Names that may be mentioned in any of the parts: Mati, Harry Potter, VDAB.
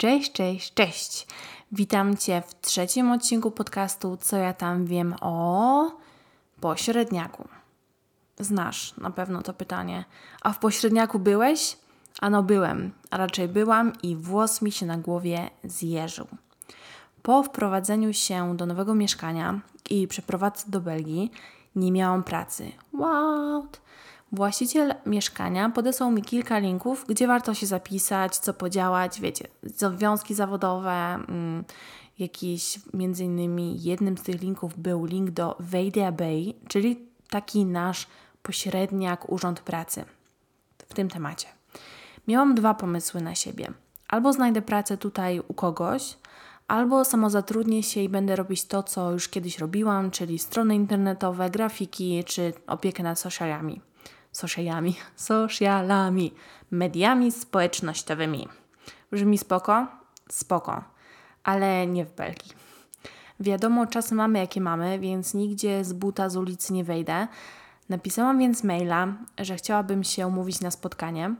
Cześć, cześć, cześć! Witam Cię w trzecim odcinku podcastu Co ja tam wiem o pośredniaku. Znasz na pewno to pytanie. A w pośredniaku byłeś? Ano byłem, a raczej byłam i włos mi się na głowie zjeżył. Po wprowadzeniu się do nowego mieszkania i przeprowadzce do Belgii nie miałam pracy. Wow! Właściciel mieszkania podesłał mi kilka linków, gdzie warto się zapisać, co podziałać, wiecie, związki zawodowe, jakieś, między innymi jednym z tych linków był link do VDAB, czyli taki nasz pośredniak, urząd pracy w tym temacie. Miałam dwa pomysły na siebie. Albo znajdę pracę tutaj u kogoś, albo samozatrudnię się i będę robić to, co już kiedyś robiłam, czyli strony internetowe, grafiki czy opiekę nad socialami, mediami społecznościowymi. Brzmi spoko? Spoko, ale nie w Belgii. Wiadomo, czasy mamy jakie mamy, więc nigdzie z buta z ulicy nie wejdę. Napisałam więc maila, że chciałabym się umówić na spotkanie.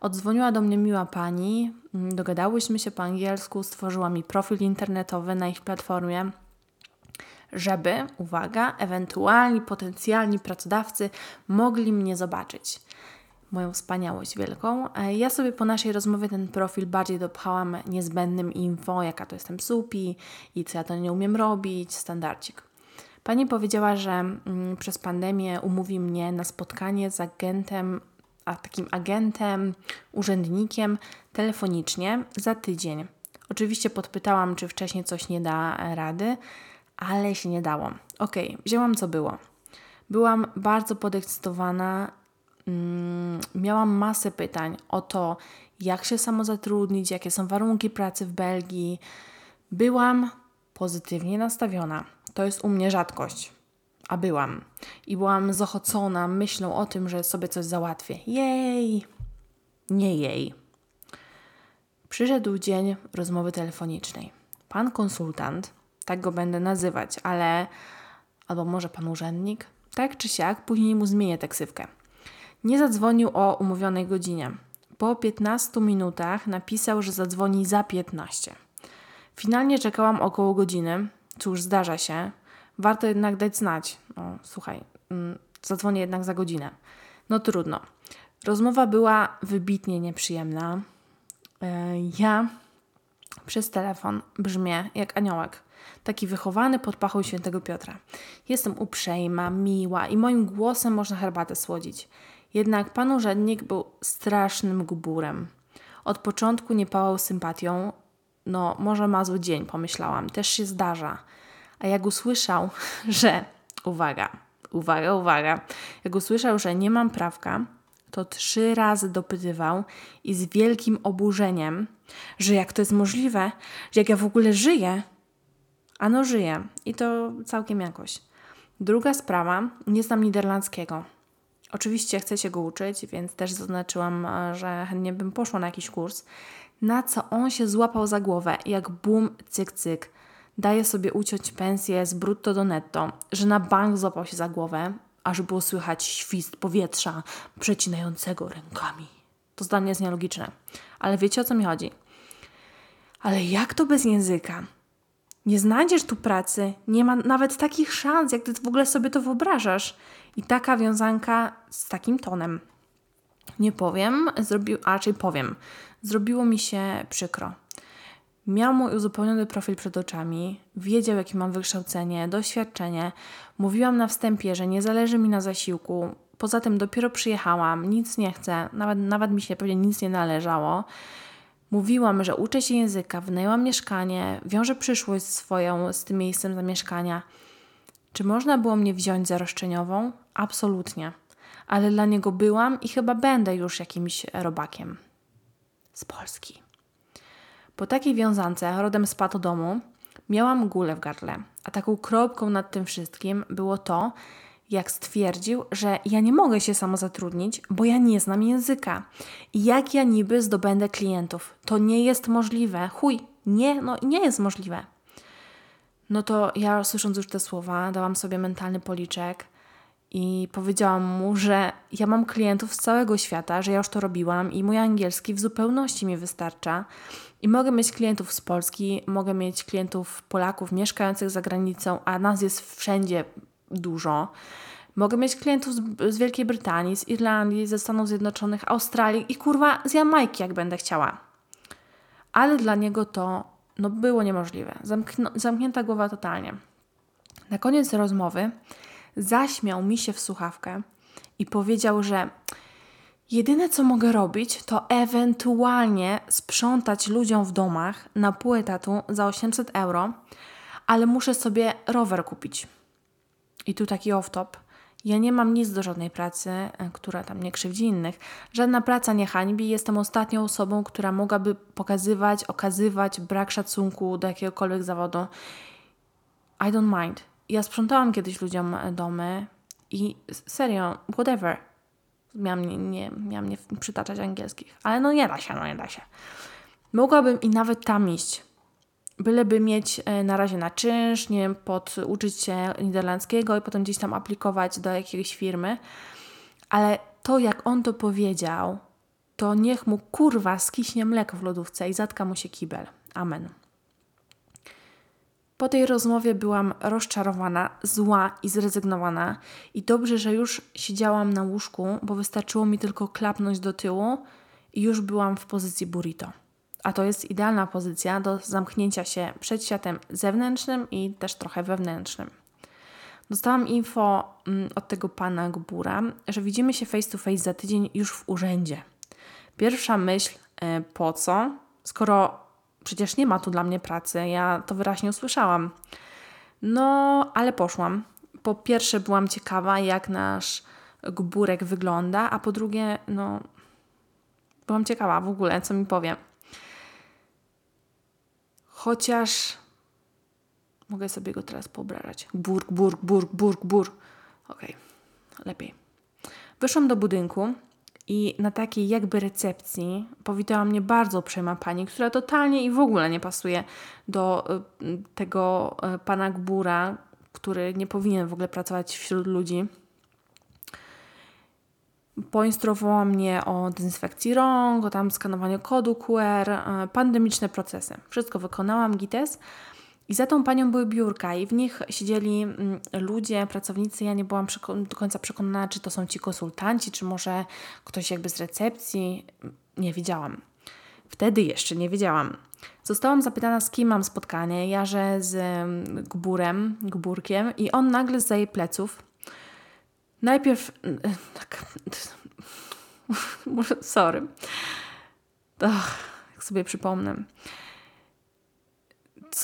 Odzwoniła do mnie miła pani, dogadałyśmy się po angielsku, stworzyła mi profil internetowy na ich platformie, żeby, uwaga, ewentualni potencjalni pracodawcy mogli mnie zobaczyć. Moją wspaniałość wielką. Ja sobie po naszej rozmowie ten profil bardziej dopchałam niezbędnym info, jaka to jestem supi i co ja to nie umiem robić, standardzik. Pani powiedziała, że przez pandemię umówi mnie na spotkanie z takim agentem, urzędnikiem telefonicznie za tydzień. Oczywiście podpytałam, czy wcześniej coś nie da rady, ale się nie dało. Okej, wzięłam co było. Byłam bardzo podekscytowana, miałam masę pytań o to, jak się samozatrudnić, jakie są warunki pracy w Belgii. Byłam pozytywnie nastawiona. To jest u mnie rzadkość, a byłam. I byłam zochocona myślą o tym, że sobie coś załatwię. Jej! Nie jej. Przyszedł dzień rozmowy telefonicznej. Pan konsultant, tak go będę nazywać, ale... albo może pan urzędnik? Tak czy siak, później mu zmienię taksywkę. Nie zadzwonił o umówionej godzinie. Po 15 minutach napisał, że zadzwoni za 15. Finalnie czekałam około godziny. Cóż, zdarza się. Warto jednak dać znać. No, słuchaj, zadzwonię jednak za godzinę. No trudno. Rozmowa była wybitnie nieprzyjemna. Ja przez telefon brzmię jak aniołek. Taki wychowany pod pachą świętego Piotra. Jestem uprzejma, miła i moim głosem można herbatę słodzić. Jednak pan urzędnik był strasznym gburem. Od początku nie pałał sympatią. No, może ma zły dzień, pomyślałam. Też się zdarza. A jak usłyszał, że... Uwaga. Jak usłyszał, że nie mam prawka, to 3 razy dopytywał i z wielkim oburzeniem, że jak to jest możliwe, że jak ja w ogóle żyję... Ano żyję. I to całkiem jakoś. Druga sprawa. Nie znam niderlandzkiego. Oczywiście chcę się go uczyć, więc też zaznaczyłam, że chętnie bym poszła na jakiś kurs. Na co on się złapał za głowę, jak bum, cyk, cyk. Daje sobie uciąć pensję z brutto do netto, że na bank złapał się za głowę, aż było słychać świst powietrza przecinającego rękami. To zdanie jest nielogiczne. Ale wiecie, o co mi chodzi. Ale jak to bez języka? Nie znajdziesz tu pracy, nie ma nawet takich szans, jak ty w ogóle sobie to wyobrażasz. I taka wiązanka z takim tonem. Nie powiem, powiem. Zrobiło mi się przykro. Miał mój uzupełniony profil przed oczami, wiedział, jakie mam wykształcenie, doświadczenie. Mówiłam na wstępie, że nie zależy mi na zasiłku. Poza tym dopiero przyjechałam, nic nie chcę, nawet mi się pewnie nic nie należało. Mówiłam, że uczę się języka, wynajęłam mieszkanie, wiążę przyszłość swoją z tym miejscem zamieszkania. Czy można było mnie wziąć za roszczeniową? Absolutnie. Ale dla niego byłam i chyba będę już jakimś robakiem. Z Polski. Po takiej wiązance, rodem z patodomu, miałam gulę w gardle. A taką kropką nad tym wszystkim było to, jak stwierdził, że ja nie mogę się samozatrudnić, bo ja nie znam języka. I jak ja niby zdobędę klientów? To nie jest możliwe. Nie jest możliwe. No to ja, słysząc już te słowa, dałam sobie mentalny policzek i powiedziałam mu, że ja mam klientów z całego świata, że ja już to robiłam i mój angielski w zupełności mi wystarcza i mogę mieć klientów z Polski, mogę mieć klientów Polaków mieszkających za granicą, a nas jest wszędzie dużo. Mogę mieć klientów z Wielkiej Brytanii, z Irlandii, ze Stanów Zjednoczonych, Australii i kurwa z Jamajki, jak będę chciała. Ale dla niego to było niemożliwe. Zamknięta głowa totalnie. Na koniec rozmowy zaśmiał mi się w słuchawkę i powiedział, że jedyne co mogę robić, to ewentualnie sprzątać ludziom w domach na pół etatu za 800 €, ale muszę sobie rower kupić. I tu taki off-top. Ja nie mam nic do żadnej pracy, która tam nie krzywdzi innych. Żadna praca nie hańbi. Jestem ostatnią osobą, która mogłaby pokazywać, okazywać brak szacunku do jakiegokolwiek zawodu. I don't mind. Ja sprzątałam kiedyś ludziom domy i serio, whatever. Miałam nie przytaczać angielskich. Ale nie da się. Mogłabym i nawet tam iść. Byleby mieć na razie na czynsz, nie wiem, poduczyć się niderlandzkiego i potem gdzieś tam aplikować do jakiejś firmy. Ale to, jak on to powiedział, to niech mu kurwa skiśnie mleko w lodówce i zatka mu się kibel. Amen. Po tej rozmowie byłam rozczarowana, zła i zrezygnowana. I dobrze, że już siedziałam na łóżku, bo wystarczyło mi tylko klapnąć do tyłu i już byłam w pozycji burrito. A to jest idealna pozycja do zamknięcia się przed światem zewnętrznym i też trochę wewnętrznym. Dostałam info od tego pana Gbura, że widzimy się face to face za tydzień już w urzędzie. Pierwsza myśl, po co? Skoro przecież nie ma tu dla mnie pracy, ja to wyraźnie usłyszałam. No, ale poszłam. Po pierwsze byłam ciekawa, jak nasz Gburek wygląda, a po drugie, byłam ciekawa w ogóle, co mi powie. Chociaż mogę sobie go teraz poobrażać. Burk. Okej, lepiej. Wyszłam do budynku i na takiej jakby recepcji powitała mnie bardzo uprzejma pani, która totalnie i w ogóle nie pasuje do tego pana Gbura, który nie powinien w ogóle pracować wśród ludzi. Poinstruowała mnie o dezynfekcji rąk, o tam skanowaniu kodu QR, pandemiczne procesy. Wszystko wykonałam, gites. I za tą panią były biurka i w nich siedzieli ludzie, pracownicy. Ja nie byłam do końca przekonana, czy to są ci konsultanci, czy może ktoś jakby z recepcji. Nie wiedziałam. Wtedy jeszcze nie wiedziałam. Zostałam zapytana, z kim mam spotkanie. Ja, że z Gburkiem i on nagle z jej pleców najpierw, tak, może, sorry, jak sobie przypomnę,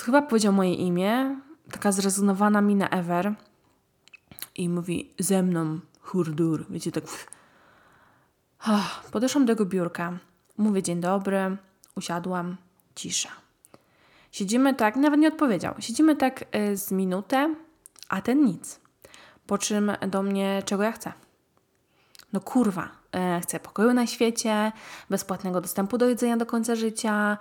chyba powiedział moje imię, taka zrezygnowana mina ever i mówi ze mną, hurdur, wiecie, tak. Podeszłam do jego biurka, mówię dzień dobry, usiadłam, cisza. Siedzimy tak, nawet nie odpowiedział, siedzimy tak z minutę, a ten nic. Po czym do mnie, czego ja chcę? No kurwa, chcę pokoju na świecie, bezpłatnego dostępu do jedzenia do końca życia,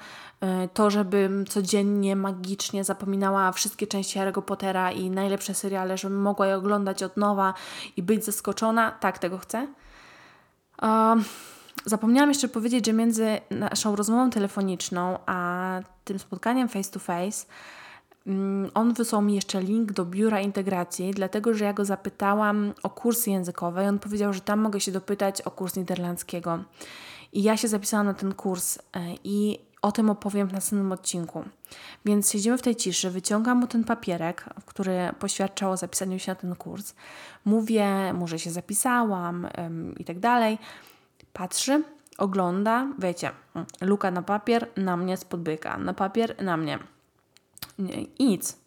to, żebym codziennie, magicznie zapominała wszystkie części Harry'ego Pottera i najlepsze seriale, żebym mogła je oglądać od nowa i być zaskoczona. Tak, tego chcę. Zapomniałam jeszcze powiedzieć, że między naszą rozmową telefoniczną a tym spotkaniem face to face on wysłał mi jeszcze link do biura integracji, dlatego że ja go zapytałam o kursy językowe i on powiedział, że tam mogę się dopytać o kurs niderlandzkiego. I ja się zapisałam na ten kurs i o tym opowiem w następnym odcinku. Więc siedzimy w tej ciszy, wyciągam mu ten papierek, który poświadczał o zapisaniu się na ten kurs. Mówię mu, że się zapisałam i tak dalej. Patrzy, ogląda, wiecie, luka na papier, na mnie spod byka, na papier, na mnie. I nic.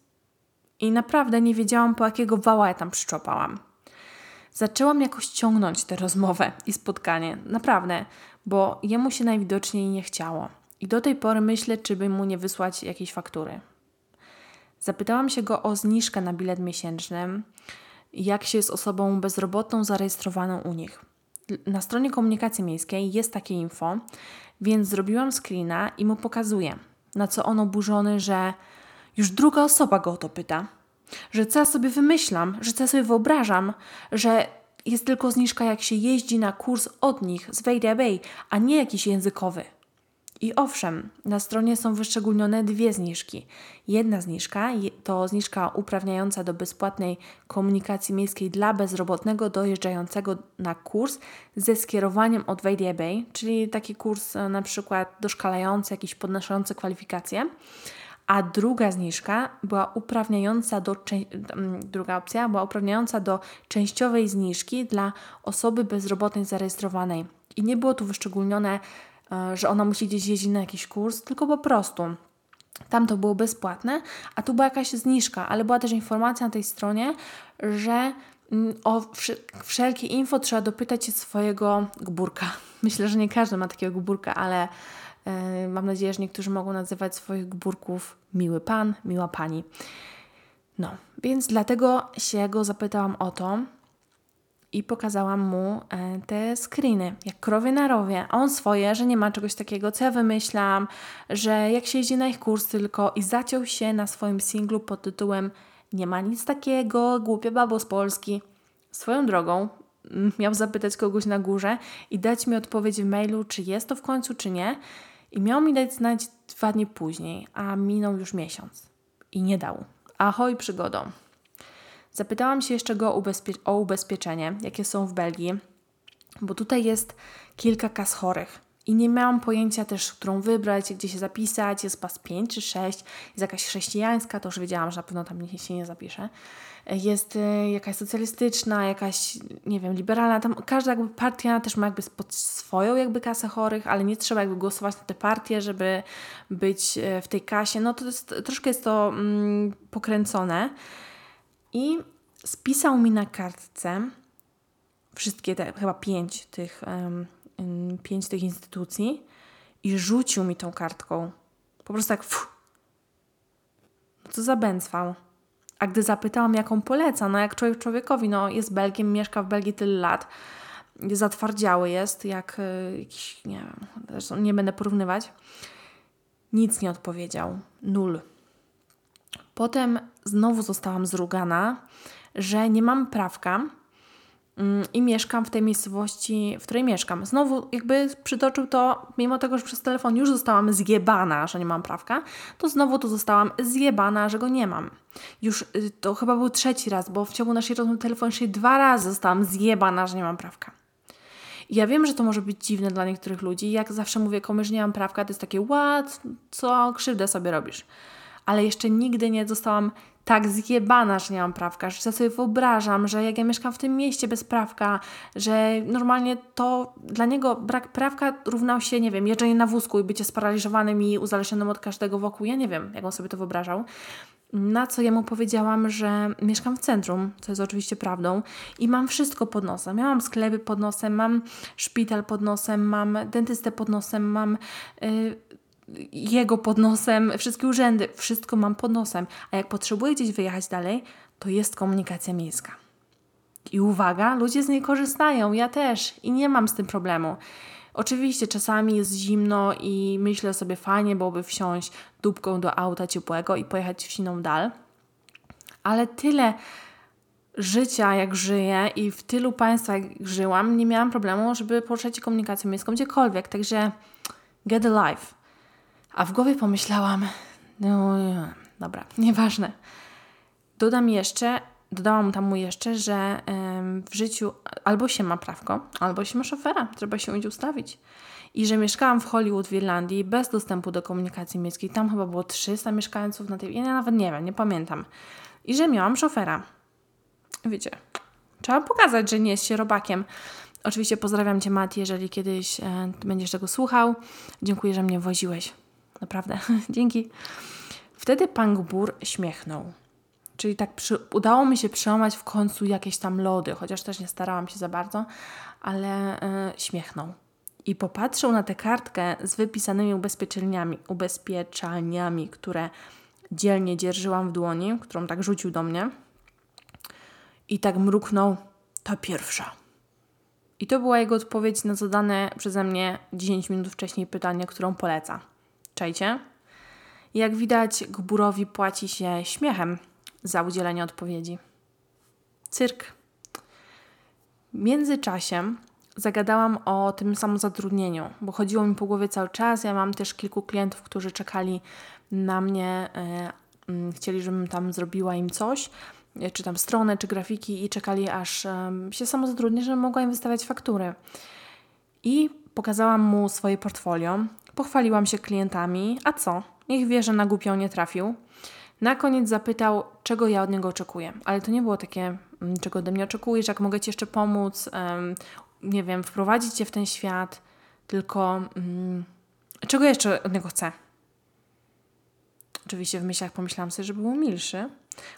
I naprawdę nie wiedziałam, po jakiego wała ja tam przyczłapałam. Zaczęłam jakoś ciągnąć tę rozmowę i spotkanie. Naprawdę. Bo jemu się najwidoczniej nie chciało. I do tej pory myślę, czy by mu nie wysłać jakiejś faktury. Zapytałam się go o zniżkę na bilet miesięczny. Jak się jest osobą bezrobotną zarejestrowaną u nich. Na stronie komunikacji miejskiej jest takie info. Więc zrobiłam screena i mu pokazuję. Na co on oburzony, że już druga osoba go o to pyta. że co ja sobie wymyślam, że co ja sobie wyobrażam, że jest tylko zniżka, jak się jeździ na kurs od nich z VDAB, a nie jakiś językowy. I owszem, na stronie są wyszczególnione dwie zniżki. Jedna zniżka to zniżka uprawniająca do bezpłatnej komunikacji miejskiej dla bezrobotnego dojeżdżającego na kurs ze skierowaniem od VDAB, czyli taki kurs na przykład doszkalający, jakiś podnoszący kwalifikacje. A druga zniżka była uprawniająca do częściowej zniżki dla osoby bezrobotnej zarejestrowanej. I nie było tu wyszczególnione, że ona musi gdzieś jeździć na jakiś kurs, tylko po prostu tam to było bezpłatne, a tu była jakaś zniżka, ale była też informacja na tej stronie, że o wszelkie info trzeba dopytać się swojego gburka. Myślę, że nie każdy ma takiego gburka, ale mam nadzieję, że niektórzy mogą nazywać swoich gburków miły pan, miła pani. No, więc dlatego się go zapytałam o to i pokazałam mu te screeny, jak krowie na rowie, a on swoje, że nie ma czegoś takiego, co ja wymyślam, że jak się jeździ na ich kurs tylko i zaciął się na swoim singlu pod tytułem "Nie ma nic takiego, głupia babo z Polski". Swoją drogą miał zapytać kogoś na górze i dać mi odpowiedź w mailu, czy jest to w końcu, czy nie. I miał mi dać znać 2 dni później, a minął już miesiąc. I nie dał. Ahoj przygodą. Zapytałam się jeszcze go o ubezpieczenie, jakie są w Belgii, bo tutaj jest kilka kas chorych i nie miałam pojęcia też, którą wybrać, gdzie się zapisać, jest pas 5 czy 6, jest jakaś chrześcijańska, to już wiedziałam, że na pewno tam się nie zapiszę, jest jakaś socjalistyczna, jakaś, nie wiem, liberalna, tam każda jakby partia też ma jakby pod swoją jakby kasę chorych, ale nie trzeba jakby głosować na te partie, żeby być w tej kasie, no to jest, troszkę jest to pokręcone. I spisał mi na kartce wszystkie te, chyba 5 tych instytucji i rzucił mi tą kartką. Po prostu tak, co zabęcwał. A gdy zapytałam, jaką poleca, no jak człowiek człowiekowi, no jest Belgiem, mieszka w Belgii tyle lat, zatwardziały jest, jak jakiś, nie wiem, zresztą nie będę porównywać. Nic nie odpowiedział. 0. Potem znowu zostałam zrugana, że nie mam prawka i mieszkam w tej miejscowości, w której mieszkam. Znowu jakby przytoczył to, mimo tego, że przez telefon już zostałam zjebana, że nie mam prawka, to znowu tu zostałam zjebana, że go nie mam. Już to chyba był 3 raz, bo w ciągu naszej rozmowy telefonicznej 2 razy zostałam zjebana, że nie mam prawka. Ja wiem, że to może być dziwne dla niektórych ludzi. Jak zawsze mówię komuś, że nie mam prawka, to jest takie what? Co? Krzywdę sobie robisz. Ale jeszcze nigdy nie zostałam tak zjebana, że nie mam prawka, że ja sobie wyobrażam, że jak ja mieszkam w tym mieście bez prawka, że normalnie to dla niego brak prawka równał się, nie wiem, jeżdżenie na wózku i bycie sparaliżowanym i uzależnionym od każdego wokół. Ja nie wiem, jak on sobie to wyobrażał. Na co ja mu powiedziałam, że mieszkam w centrum, co jest oczywiście prawdą i mam wszystko pod nosem. Ja mam sklepy pod nosem, mam szpital pod nosem, mam dentystę pod nosem, mam jego pod nosem, wszystkie urzędy, wszystko mam pod nosem, a jak potrzebuję gdzieś wyjechać dalej, to jest komunikacja miejska. I uwaga, ludzie z niej korzystają, ja też i nie mam z tym problemu. Oczywiście czasami jest zimno i myślę sobie, fajnie byłoby wsiąść dupką do auta ciepłego i pojechać w siną dal, ale tyle życia, jak żyję i w tylu państwach, jak żyłam, nie miałam problemu, żeby poruszać się komunikacją miejską gdziekolwiek, także get a life. A w głowie pomyślałam, no dobra, nieważne. Dodałam mu jeszcze, że w życiu albo się ma prawko, albo się ma szofera, trzeba się umieć ustawić. I że mieszkałam w Hollywood w Irlandii bez dostępu do komunikacji miejskiej, tam chyba było 300 mieszkańców na tej, ja nawet nie wiem, nie pamiętam. I że miałam szofera. Wiecie, trzeba pokazać, że nie jest się robakiem. Oczywiście pozdrawiam Cię, Mati, jeżeli kiedyś będziesz tego słuchał. Dziękuję, że mnie woziłeś. Naprawdę, dzięki. Wtedy pan Gbur śmiechnął. Czyli tak udało mi się przełamać w końcu jakieś tam lody, chociaż też nie starałam się za bardzo, ale śmiechnął. I popatrzył na tę kartkę z wypisanymi ubezpieczalniami, które dzielnie dzierżyłam w dłoni, którą tak rzucił do mnie. I tak mruknął, ta pierwsza. I to była jego odpowiedź na zadane przeze mnie 10 minut wcześniej pytanie, którą poleca. Czajcie? Jak widać, Gburowi płaci się śmiechem za udzielenie odpowiedzi. Cyrk. W międzyczasie zagadałam o tym samozatrudnieniu, bo chodziło mi po głowie cały czas. Ja mam też kilku klientów, którzy czekali na mnie, chcieli, żebym tam zrobiła im coś, czy tam stronę, czy grafiki i czekali, aż się samozatrudnię, żebym mogła im wystawiać faktury. I pokazałam mu swoje portfolio, pochwaliłam się klientami, a co? Niech wie, że na głupią nie trafił. Na koniec zapytał, czego ja od niego oczekuję. Ale to nie było takie, czego ode mnie oczekujesz, jak mogę Ci jeszcze pomóc, nie wiem, wprowadzić Cię w ten świat, tylko czego jeszcze od niego chcę? Oczywiście w myślach pomyślałam sobie, że był milszy,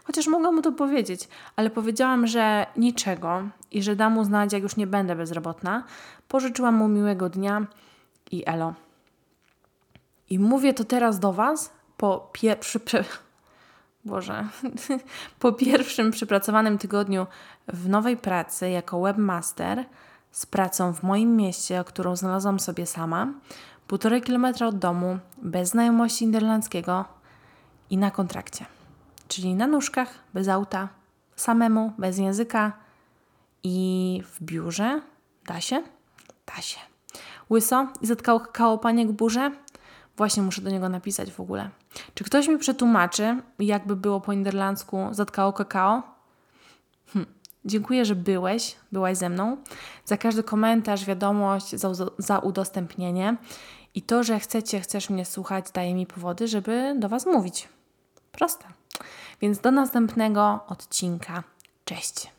chociaż mogłam mu to powiedzieć, ale powiedziałam, że niczego i że dam mu znać, jak już nie będę bezrobotna. Pożyczyłam mu miłego dnia i elo. I mówię to teraz do Was po pierwszym przepracowanym tygodniu w nowej pracy jako webmaster z pracą w moim mieście, którą znalazłam sobie sama, 1,5 kilometra od domu, bez znajomości niderlandzkiego i na kontrakcie. Czyli na nóżkach, bez auta, samemu, bez języka i w biurze. Da się? Da się. Łyso i zatkało kałopanie burzę. Właśnie muszę do niego napisać w ogóle. Czy ktoś mi przetłumaczy, jakby było po niderlandzku zatkało kakao? Dziękuję, że byłaś ze mną. Za każdy komentarz, wiadomość, za udostępnienie. I to, że chcesz mnie słuchać, daje mi powody, żeby do Was mówić. Proste. Więc do następnego odcinka. Cześć!